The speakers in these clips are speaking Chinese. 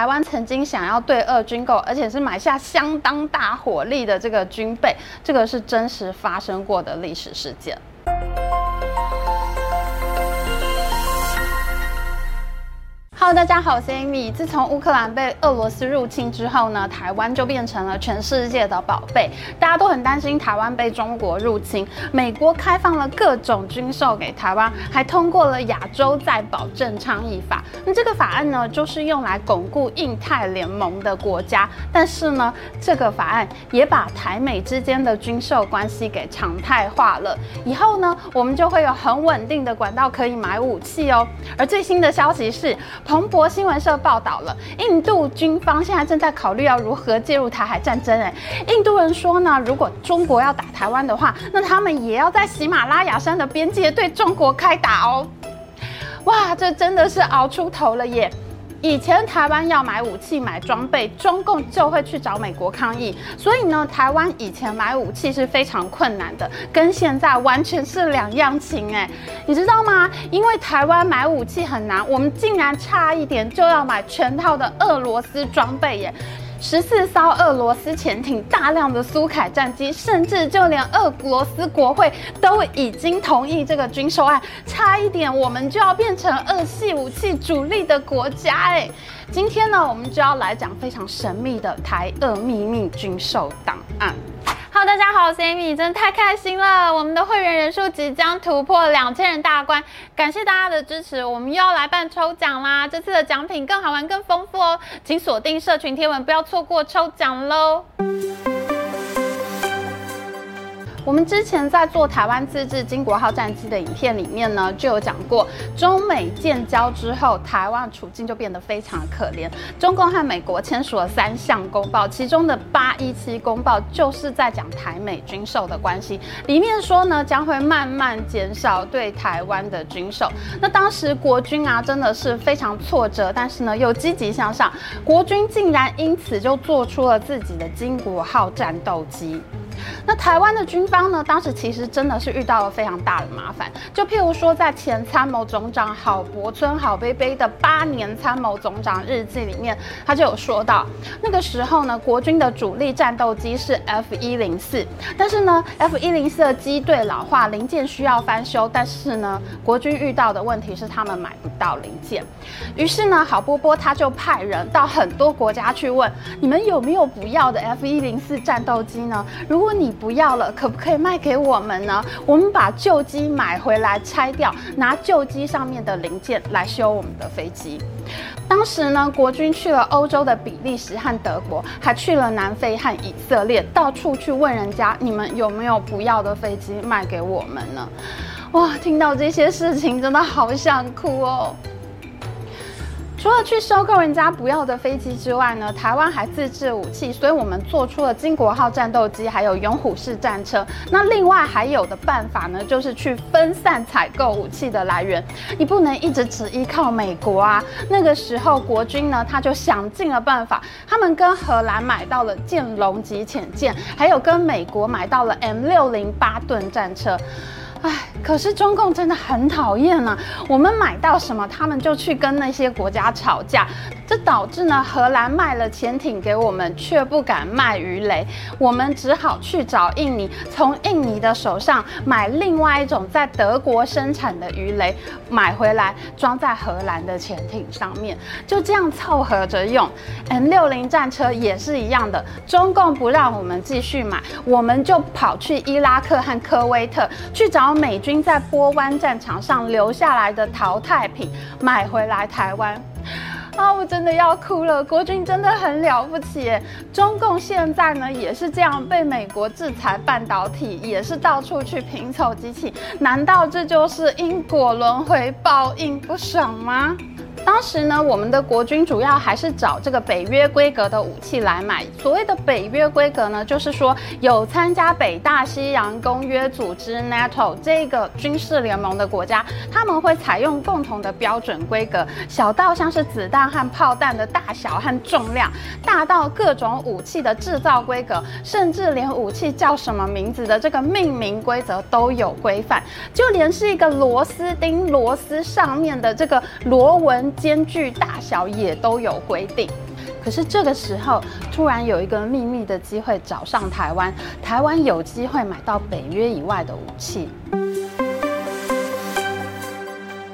台湾曾经想要对俄军购，而且是买下相当大火力的这个军备，这个是真实发生过的历史事件。Hello， 大家好，我是 Amy。自从乌克兰被俄罗斯入侵之后呢，台湾就变成了全世界的宝贝。大家都很担心台湾被中国入侵，美国开放了各种军售给台湾，还通过了亚洲再保证倡议法。那这个法案呢，就是用来巩固印太联盟的国家。但是呢，这个法案也把台美之间的军售关系给常态化了。以后呢，我们就会有很稳定的管道可以买武器哦。而最新的消息是，彭博新闻社报道了，印度军方现在正在考虑要如何介入台海战争。印度人说呢，如果中国要打台湾的话，那他们也要在喜马拉雅山的边界对中国开打哦。哇，这真的是熬出头了耶！以前台湾要买武器、买装备，中共就会去找美国抗议。所以呢，台湾以前买武器是非常困难的，跟现在完全是两样情哎，你知道吗？因为台湾买武器很难，我们竟然差一点就要买全套的俄罗斯装备耶。14艘俄罗斯潜艇、大量的苏凯战机，甚至就连俄罗斯国会都已经同意这个军售案，差一点我们就要变成俄系武器主力的国家哎！今天呢，我们就要来讲非常神秘的台俄秘密军售档案。Hello， 大家好，我是 Amy， 真的太开心了！我们的会员人数即将突破2000人大关，感谢大家的支持，我们又要来办抽奖啦！这次的奖品更好玩、更丰富哦，请锁定社群贴文，不要错过抽奖喽！我们之前在做台湾自制金国号战机的影片里面呢，就有讲过，中美建交之后，台湾处境就变得非常可怜。中共和美国签署了3项公报，其中的817公报就是在讲台美军售的关系，里面说呢，将会慢慢减少对台湾的军售。那当时国军啊，真的是非常挫折，但是呢又积极向上，国军竟然因此就做出了自己的金国号战斗机。那台湾的军方呢，当时其实真的是遇到了非常大的麻烦，就譬如说在前参谋总长郝柏村、郝贝贝的8年参谋总长日记里面，他就有说到，那个时候呢，国军的主力战斗机是 F-104， 但是呢 F-104 的机队老化，零件需要翻修，但是呢国军遇到的问题是他们买不到零件。于是呢，郝波波他就派人到很多国家去问，你们有没有不要的 F-104 战斗机呢？如果你不要了，可不可以卖给我们呢？我们把旧机买回来拆掉，拿旧机上面的零件来修我们的飞机。当时呢，国军去了欧洲的比利时和德国，还去了南非和以色列，到处去问人家，你们有没有不要的飞机卖给我们呢？哇，听到这些事情真的好想哭哦。除了去收购人家不要的飞机之外呢，台湾还自制武器，所以我们做出了金国号战斗机，还有勇虎式战车。那另外还有的办法呢，就是去分散采购武器的来源，你不能一直只依靠美国啊。那个时候国军呢，他就想尽了办法，他们跟荷兰买到了剑龙级潜舰，还有跟美国买到了 M608 盾战车。可是中共真的很讨厌啊！我们买到什么，他们就去跟那些国家吵架，这导致呢，荷兰卖了潜艇给我们，却不敢卖鱼雷，我们只好去找印尼，从印尼的手上买另外一种在德国生产的鱼雷，买回来装在荷兰的潜艇上面，就这样凑合着用。M60 战车也是一样的，中共不让我们继续买，我们就跑去伊拉克和科威特去找美军在波湾战场上留下来的淘汰品，买回来台湾。啊，我真的要哭了！国军真的很了不起耶。中共现在呢也是这样被美国制裁半导体，也是到处去拼凑机器。难道这就是因果轮回、报应不爽吗？当时呢，我们的国军主要还是找这个北约规格的武器来买。所谓的北约规格呢，就是说有参加北大西洋公约组织 NATO 这个军事联盟的国家，他们会采用共同的标准规格，小到像是子弹和炮弹的大小和重量，大到各种武器的制造规格，甚至连武器叫什么名字的这个命名规则都有规范。就连是一个螺丝钉，螺丝上面的这个螺纹间距大小也都有规定。可是这个时候，突然有一个秘密的机会找上台湾，台湾有机会买到北约以外的武器。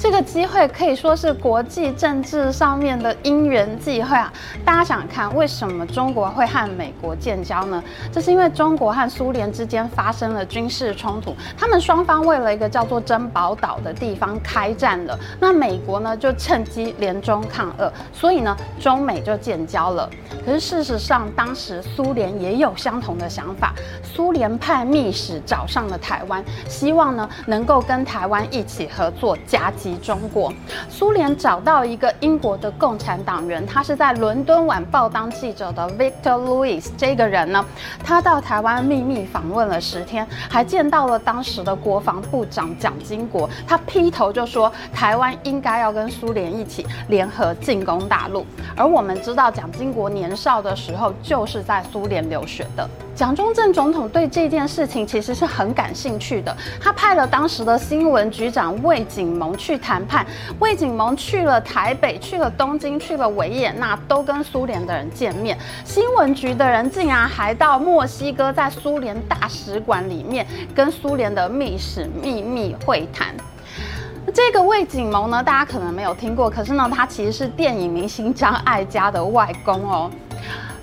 这个机会可以说是国际政治上面的因缘际会啊！大家想看为什么中国会和美国建交呢？这是因为中国和苏联之间发生了军事冲突，他们双方为了一个叫做珍宝岛的地方开战了。那美国呢就趁机联中抗俄，所以呢中美就建交了。可是事实上，当时苏联也有相同的想法，苏联派密使找上了台湾，希望呢能够跟台湾一起合作夹击中国。苏联找到一个英国的共产党员，他是在《伦敦晚报》当记者的 Victor Lewis 这个人呢，他到台湾秘密访问了10天，还见到了当时的国防部长蒋经国，他劈头就说台湾应该要跟苏联一起联合进攻大陆。而我们知道蒋经国年少的时候就是在苏联留学的，蒋中正总统对这件事情其实是很感兴趣的，他派了当时的新闻局长魏景蒙去谈判。魏景蒙去了台北，去了东京，去了维也纳，都跟苏联的人见面。新闻局的人竟然还到墨西哥，在苏联大使馆里面跟苏联的密使秘密会谈。这个魏景蒙呢，大家可能没有听过，可是呢，他其实是电影明星张艾嘉的外公哦。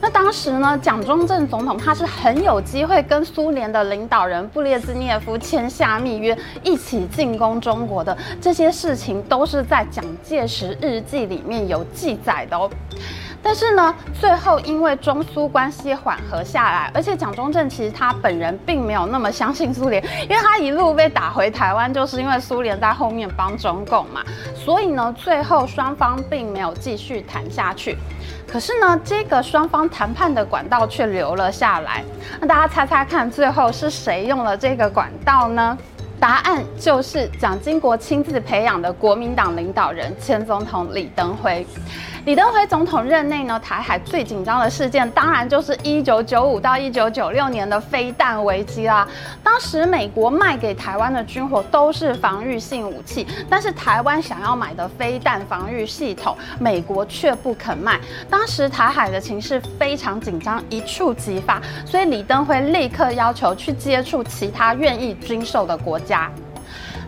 那当时呢，蒋中正总统他是很有机会跟苏联的领导人布列兹涅夫签下密约，一起进攻中国的。这些事情都是在蒋介石日记里面有记载的哦。但是呢，最后因为中苏关系缓和下来，而且蒋中正其实他本人并没有那么相信苏联，因为他一路被打回台湾，就是因为苏联在后面帮中共嘛，所以呢，最后双方并没有继续谈下去。可是呢，这个双方谈判的管道却留了下来。那大家猜猜看，最后是谁用了这个管道呢？答案就是蒋经国亲自培养的国民党领导人前总统李登辉。李登辉总统任内呢，台海最紧张的事件当然就是1995到1996年的飞弹危机啦。当时美国卖给台湾的军火都是防御性武器，但是台湾想要买的飞弹防御系统，美国却不肯卖。当时台海的情势非常紧张，一触即发，所以李登辉立刻要求去接触其他愿意军售的国家。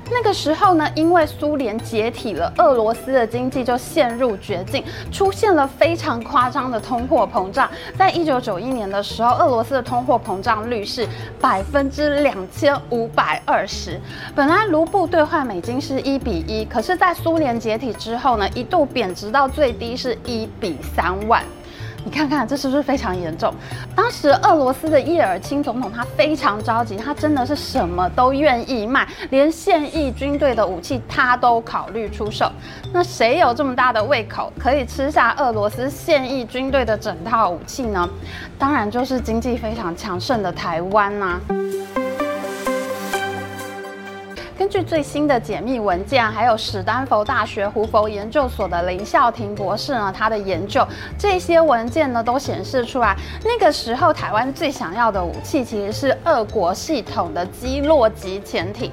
那个时候呢，因为苏联解体了，俄罗斯的经济就陷入绝境，出现了非常夸张的通货膨胀。在1991年的时候，俄罗斯的通货膨胀率是2520%。本来卢布兑换美金是1:1，可是，在苏联解体之后呢，一度贬值到最低是1:3万。你看看这是不是非常严重？当时俄罗斯的叶尔钦总统他非常着急，他真的是什么都愿意卖，连现役军队的武器他都考虑出售。那谁有这么大的胃口可以吃下俄罗斯现役军队的整套武器呢？当然就是经济非常强盛的台湾啊。根据最新的解密文件，还有史丹佛大学胡佛研究所的林孝庭博士呢，他的研究，这些文件呢都显示出来，那个时候台湾最想要的武器其实是俄国系统的基洛级潜艇。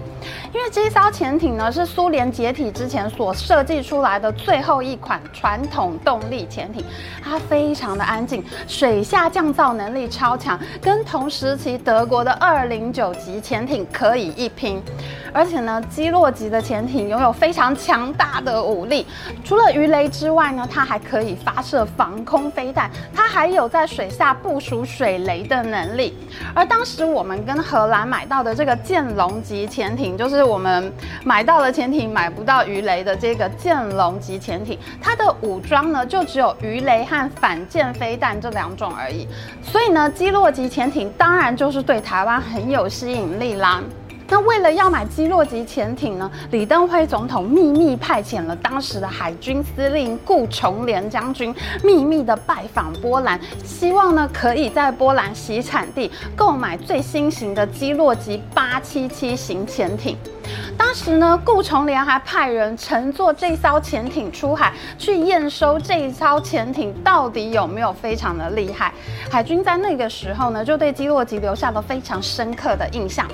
因为这艘潜艇呢是苏联解体之前所设计出来的最后一款传统动力潜艇，它非常的安静，水下降噪能力超强，跟同时期德国的209级潜艇可以一拼。而且呢，基洛级的潜艇拥有非常强大的武力，除了鱼雷之外呢，它还可以发射防空飞弹，它还有在水下部署水雷的能力。而当时我们跟荷兰买到的这个剑龙级潜艇，就是我们买到了潜艇买不到鱼雷的这个剑龙级潜艇，它的武装呢就只有鱼雷和反舰飞弹这2种而已。所以呢，基洛级潜艇当然就是对台湾很有吸引力啦。那为了要买基洛级潜艇呢，李登辉总统秘密派遣了当时的海军司令顾崇廉将军，秘密的拜访波兰，希望呢可以在波兰洗产地购买最新型的基洛级877型潜艇。当时呢，顾崇良还派人乘坐这艘潜艇出海，去验收这艘潜艇到底有没有非常的厉害。海军在那个时候呢，就对基洛吉留下了非常深刻的印象。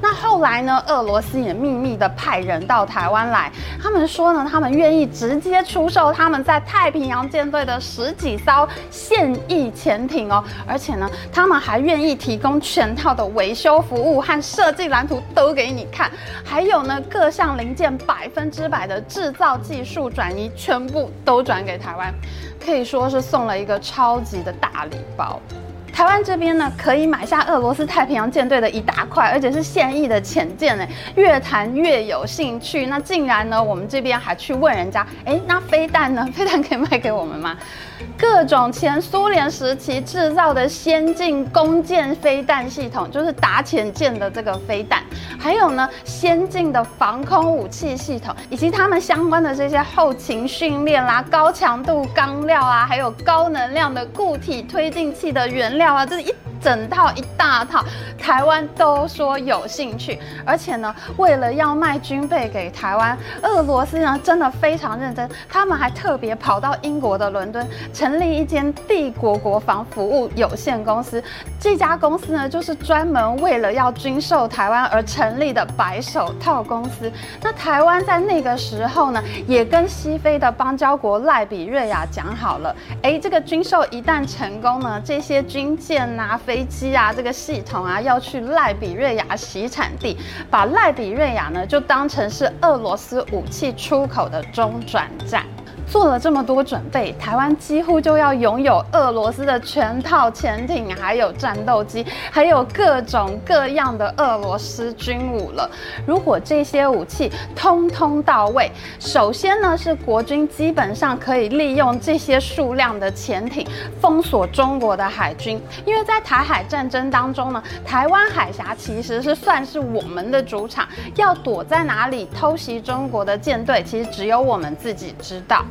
那后来呢，俄罗斯也秘密的派人到台湾来，他们说呢，他们愿意直接出售他们在太平洋舰队的10几艘现役潜艇哦，而且呢，他们还愿意提供全套的维修服务和设计蓝图都给你看，还有呢，各项零件100%的制造技术转移全部都转给台湾，可以说是送了一个超级的大礼包。台湾这边呢，可以买下俄罗斯太平洋舰队的一大块，而且是现役的潜舰，越谈越有兴趣。那竟然呢，我们这边还去问人家，那飞弹呢？飞弹可以卖给我们吗？各种前苏联时期制造的先进弓箭飞弹系统，就是打潜舰的这个飞弹，还有呢，先进的防空武器系统，以及他们相关的这些后勤训练啦、高强度钢料啊，还有高能量的固体推进器的原料啊，这是一大套，台湾都说有兴趣，而且呢，为了要卖军备给台湾，俄罗斯呢真的非常认真，他们还特别跑到英国的伦敦，成立一间帝国国防服务有限公司。这家公司呢，就是专门为了要军售台湾而成立的白手套公司。那台湾在那个时候呢，也跟西非的邦交国赖比瑞亚讲好了，这个军售一旦成功呢，这些军舰啊、飞机啊，这个系统啊，要去赖比瑞亚洗产地，把赖比瑞亚呢就当成是俄罗斯武器出口的中转站。做了这么多准备，台湾几乎就要拥有俄罗斯的全套潜艇，还有战斗机，还有各种各样的俄罗斯军武了。如果这些武器通通到位，首先呢是国军基本上可以利用这些数量的潜艇封锁中国的海军，因为在台海战争当中呢，台湾海峡其实是算是我们的主场，要躲在哪里偷袭中国的舰队，其实只有我们自己知道。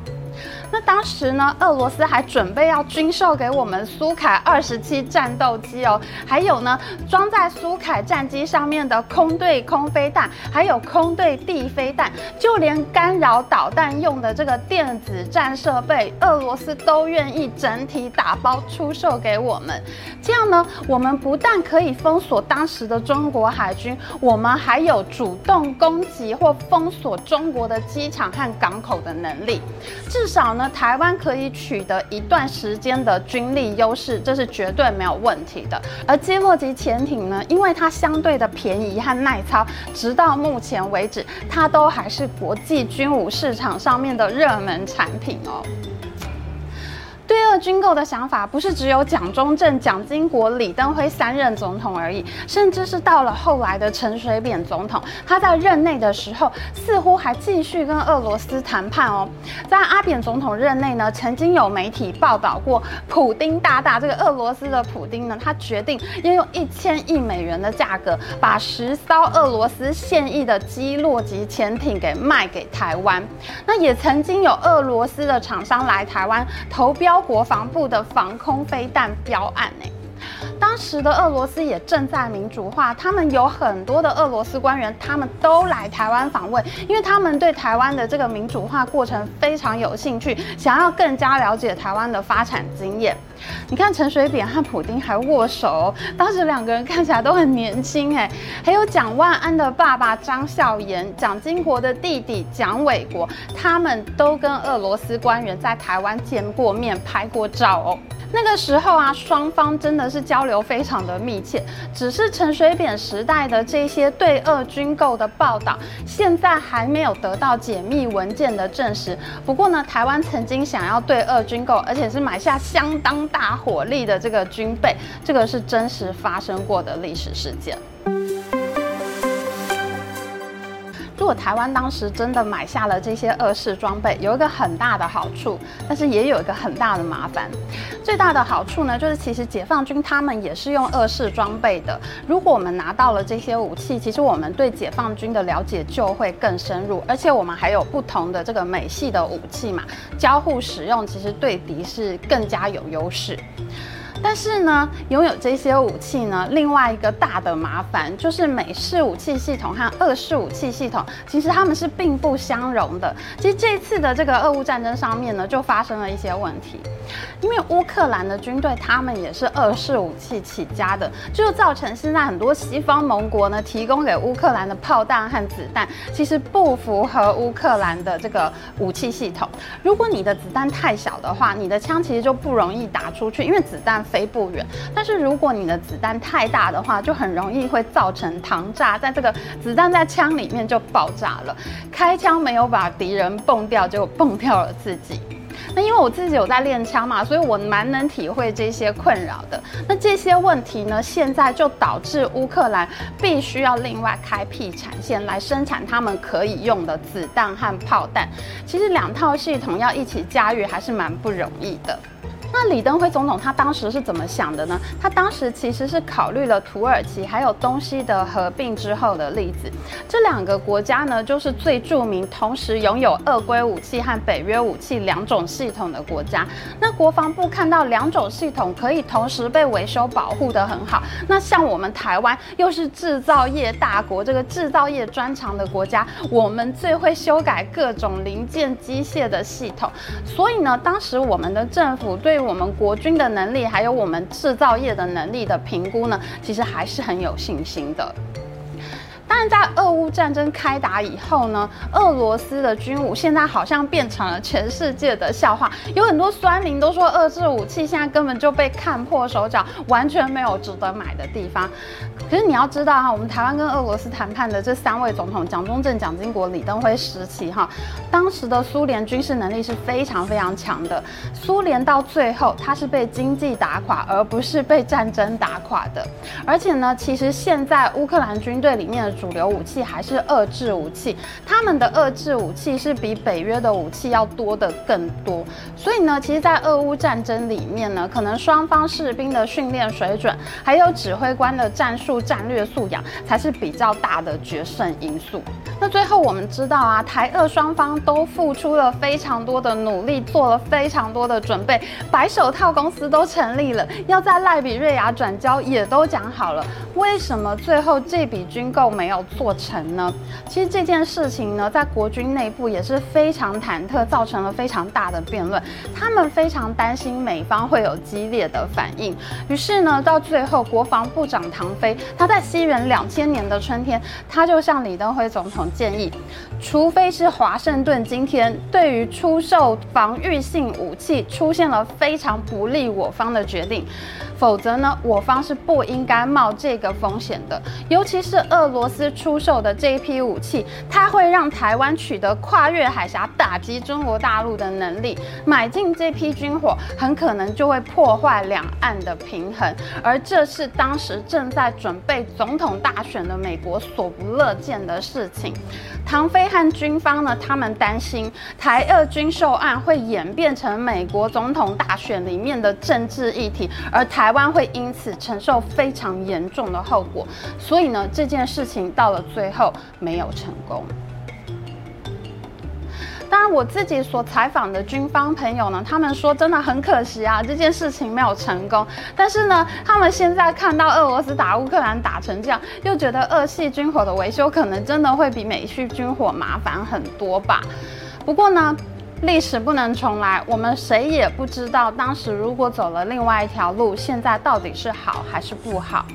那当时呢，俄罗斯还准备要军售给我们苏凯27战斗机哦，还有呢，装在苏凯战机上面的空对空飞弹，还有空对地飞弹，就连干扰导弹用的这个电子战设备，俄罗斯都愿意整体打包出售给我们。这样呢，我们不但可以封锁当时的中国海军，我们还有主动攻击或封锁中国的机场和港口的能力。至少呢，台湾可以取得一段时间的军力优势，这是绝对没有问题的。而基洛吉潜艇呢，因为它相对的便宜和耐操，直到目前为止，它都还是国际军武市场上面的热门产品哦。对俄军购的想法不是只有蒋中正、蒋经国、李登辉3任总统而已，甚至是到了后来的陈水扁总统，他在任内的时候似乎还继续跟俄罗斯谈判哦。在阿扁总统任内呢，曾经有媒体报道过，普丁大大，这个俄罗斯的普丁呢，他决定要用1000亿美元的价格把10艘俄罗斯现役的基洛吉潜艇给卖给台湾。那也曾经有俄罗斯的厂商来台湾投标国防部的防空飞弹标案。当时的俄罗斯也正在民主化，他们有很多的俄罗斯官员，他们都来台湾访问，因为他们对台湾的这个民主化过程非常有兴趣，想要更加了解台湾的发展经验。你看陈水扁和普丁还握手，当时2个人看起来都很年轻。还有蒋万安的爸爸张孝炎，蒋经国的弟弟蒋纬国，他们都跟俄罗斯官员在台湾见过面，拍过照哦。那个时候啊，双方真的是交流非常的密切。只是陈水扁时代的这些对俄军购的报道，现在还没有得到解密文件的证实。不过呢，台湾曾经想要对俄军购，而且是买下相当大火力的这个军备，这个是真实发生过的历史事件。如果台湾当时真的买下了这些俄式装备，有一个很大的好处，但是也有一个很大的麻烦。最大的好处呢，就是其实解放军他们也是用俄式装备的。如果我们拿到了这些武器，其实我们对解放军的了解就会更深入，而且我们还有不同的这个美系的武器嘛，交互使用，其实对敌是更加有优势。但是呢，拥有这些武器呢，另外一个大的麻烦就是美式武器系统和俄式武器系统，其实他们是并不相容的。其实这次的这个俄乌战争上面呢，就发生了一些问题，因为乌克兰的军队他们也是俄式武器起家的，就造成现在很多西方盟国呢提供给乌克兰的炮弹和子弹，其实不符合乌克兰的这个武器系统。如果你的子弹太小的话，你的枪其实就不容易打出去，因为子弹飞不远。但是如果你的子弹太大的话，就很容易会造成膛炸，在这个子弹在枪里面就爆炸了。开枪没有把敌人蹦掉，结果蹦掉了自己。那因为我自己有在练枪嘛，所以我蛮能体会这些困扰的。那这些问题呢，现在就导致乌克兰必须要另外开辟产线来生产他们可以用的子弹和炮弹。其实两套系统要一起驾驭还是蛮不容易的。那李登辉总统他当时是怎么想的呢？他当时其实是考虑了土耳其还有东西的合并之后的例子，这两个国家呢，就是最著名同时拥有俄规武器和北约武器两种系统的国家。那国防部看到两种系统可以同时被维修保护得很好，那像我们台湾又是制造业大国，这个制造业专长的国家，我们最会修改各种零件机械的系统，所以呢，当时我们的政府对我们国军的能力还有我们制造业的能力的评估呢，其实还是很有信心的。当然，在俄乌战争开打以后呢，俄罗斯的军武现在好像变成了全世界的笑话，有很多酸民都说俄制武器现在根本就被看破手脚，完全没有值得买的地方。可是你要知道哈，我们台湾跟俄罗斯谈判的这三位总统，蒋中正、蒋经国、李登辉时期哈，当时的苏联军事能力是非常非常强的。苏联到最后它是被经济打垮，而不是被战争打垮的。而且呢，其实现在乌克兰军队里面的主流武器还是俄制武器，他们的俄制武器是比北约的武器要多的更多。所以呢，其实在俄乌战争里面呢，可能双方士兵的训练水准还有指挥官的战术战略素养才是比较大的决胜因素。那最后我们知道啊，台俄双方都付出了非常多的努力，做了非常多的准备，白手套公司都成立了，要在赖比瑞亚转交也都讲好了，为什么最后这笔军购没有做成呢？其实这件事情呢，在国军内部也是非常忐忑，造成了非常大的辩论。他们非常担心美方会有激烈的反应，于是呢，到最后国防部长唐飞，他在西元2000年的春天，他就向李登辉总统建议，除非是华盛顿今天对于出售防御性武器出现了非常不利我方的决定，否则呢，我方是不应该冒这个风险的。尤其是俄罗斯出售的这一批武器，它会让台湾取得跨越海峡打击中国大陆的能力，买进这批军火很可能就会破坏两岸的平衡，而这是当时正在准备总统大选的美国所不乐见的事情。唐飞和军方呢，他们担心台俄军售案会演变成美国总统大选里面的政治议题，而台湾会因此承受非常严重的后果。所以呢，这件事情到了最后没有成功。当然，我自己所采访的军方朋友呢，他们说真的很可惜啊，这件事情没有成功。但是呢，他们现在看到俄罗斯打乌克兰打成这样，又觉得俄系军火的维修可能真的会比美系军火麻烦很多吧。不过呢，历史不能重来，我们谁也不知道当时如果走了另外一条路，现在到底是好还是不好。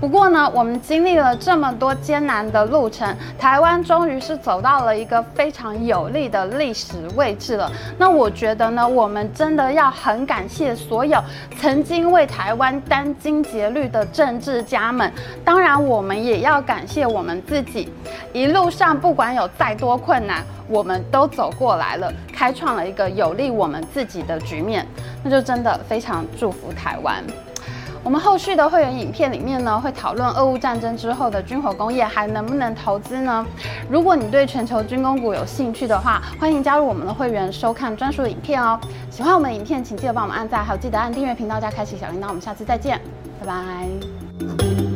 不过呢，我们经历了这么多艰难的路程，台湾终于是走到了一个非常有利的历史位置了。那我觉得呢，我们真的要很感谢所有曾经为台湾殚精竭虑的政治家们，当然我们也要感谢我们自己，一路上不管有再多困难，我们都走过来了，开创了一个有利我们自己的局面，那就真的非常祝福台湾。我们后续的会员影片里面呢，会讨论俄乌战争之后的军火工业还能不能投资呢？如果你对全球军工股有兴趣的话，欢迎加入我们的会员收看专属影片哦。喜欢我们的影片，请记得帮我们按赞，还有记得按订阅频道加开启小铃铛。我们下次再见，拜拜。